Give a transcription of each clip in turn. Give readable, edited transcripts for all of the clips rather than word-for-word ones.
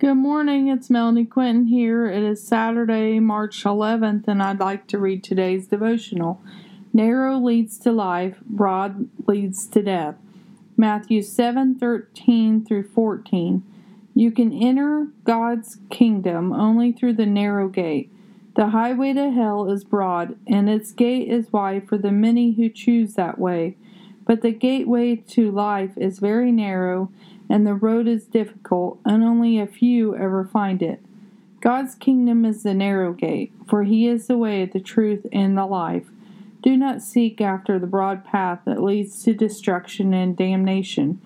Good morning, it's Melanie Quentin here. It is Saturday, March 11th, and I'd like to read today's devotional. Narrow leads to life, broad leads to death. Matthew 7:13-14. You can enter God's kingdom only through the narrow gate. The highway to hell is broad, and its gate is wide for the many who choose that way. But the gateway to life is very narrow, and the road is difficult, and only a few ever find it. God's kingdom is the narrow gate, for He is the way, the truth, and the life. Do not seek after the broad path that leads to destruction and damnation.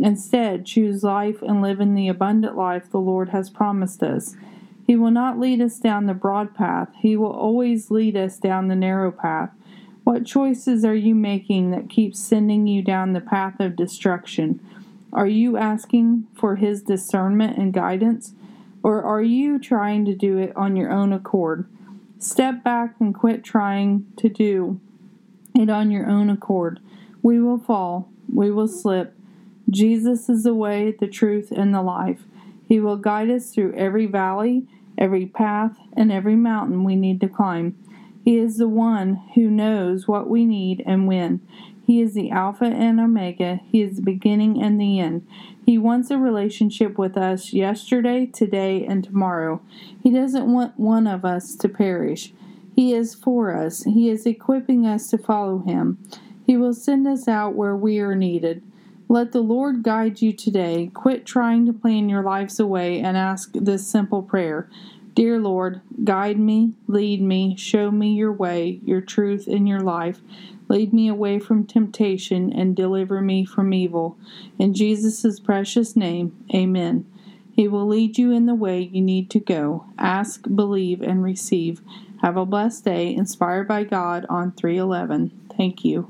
Instead, choose life and live in the abundant life the Lord has promised us. He will not lead us down the broad path. He will always lead us down the narrow path. What choices are you making that keeps sending you down the path of destruction? Are you asking for His discernment and guidance, or are you trying to do it on your own accord? Step back and quit trying to do it on your own accord. We will fall. We will slip. Jesus is the way, the truth, and the life. He will guide us through every valley, every path, and every mountain we need to climb. He is the one who knows what we need and when. He is the Alpha and Omega. He is the beginning and the end. He wants a relationship with us yesterday, today, and tomorrow. He doesn't want one of us to perish. He is for us. He is equipping us to follow Him. He will send us out where we are needed. Let the Lord guide you today. Quit trying to plan your lives away and ask this simple prayer. Dear Lord, guide me, lead me, show me your way, your truth, and your life. Lead me away from temptation and deliver me from evil. In Jesus' precious name, amen. He will lead you in the way you need to go. Ask, believe, and receive. Have a blessed day, inspired by God on 3/11. Thank you.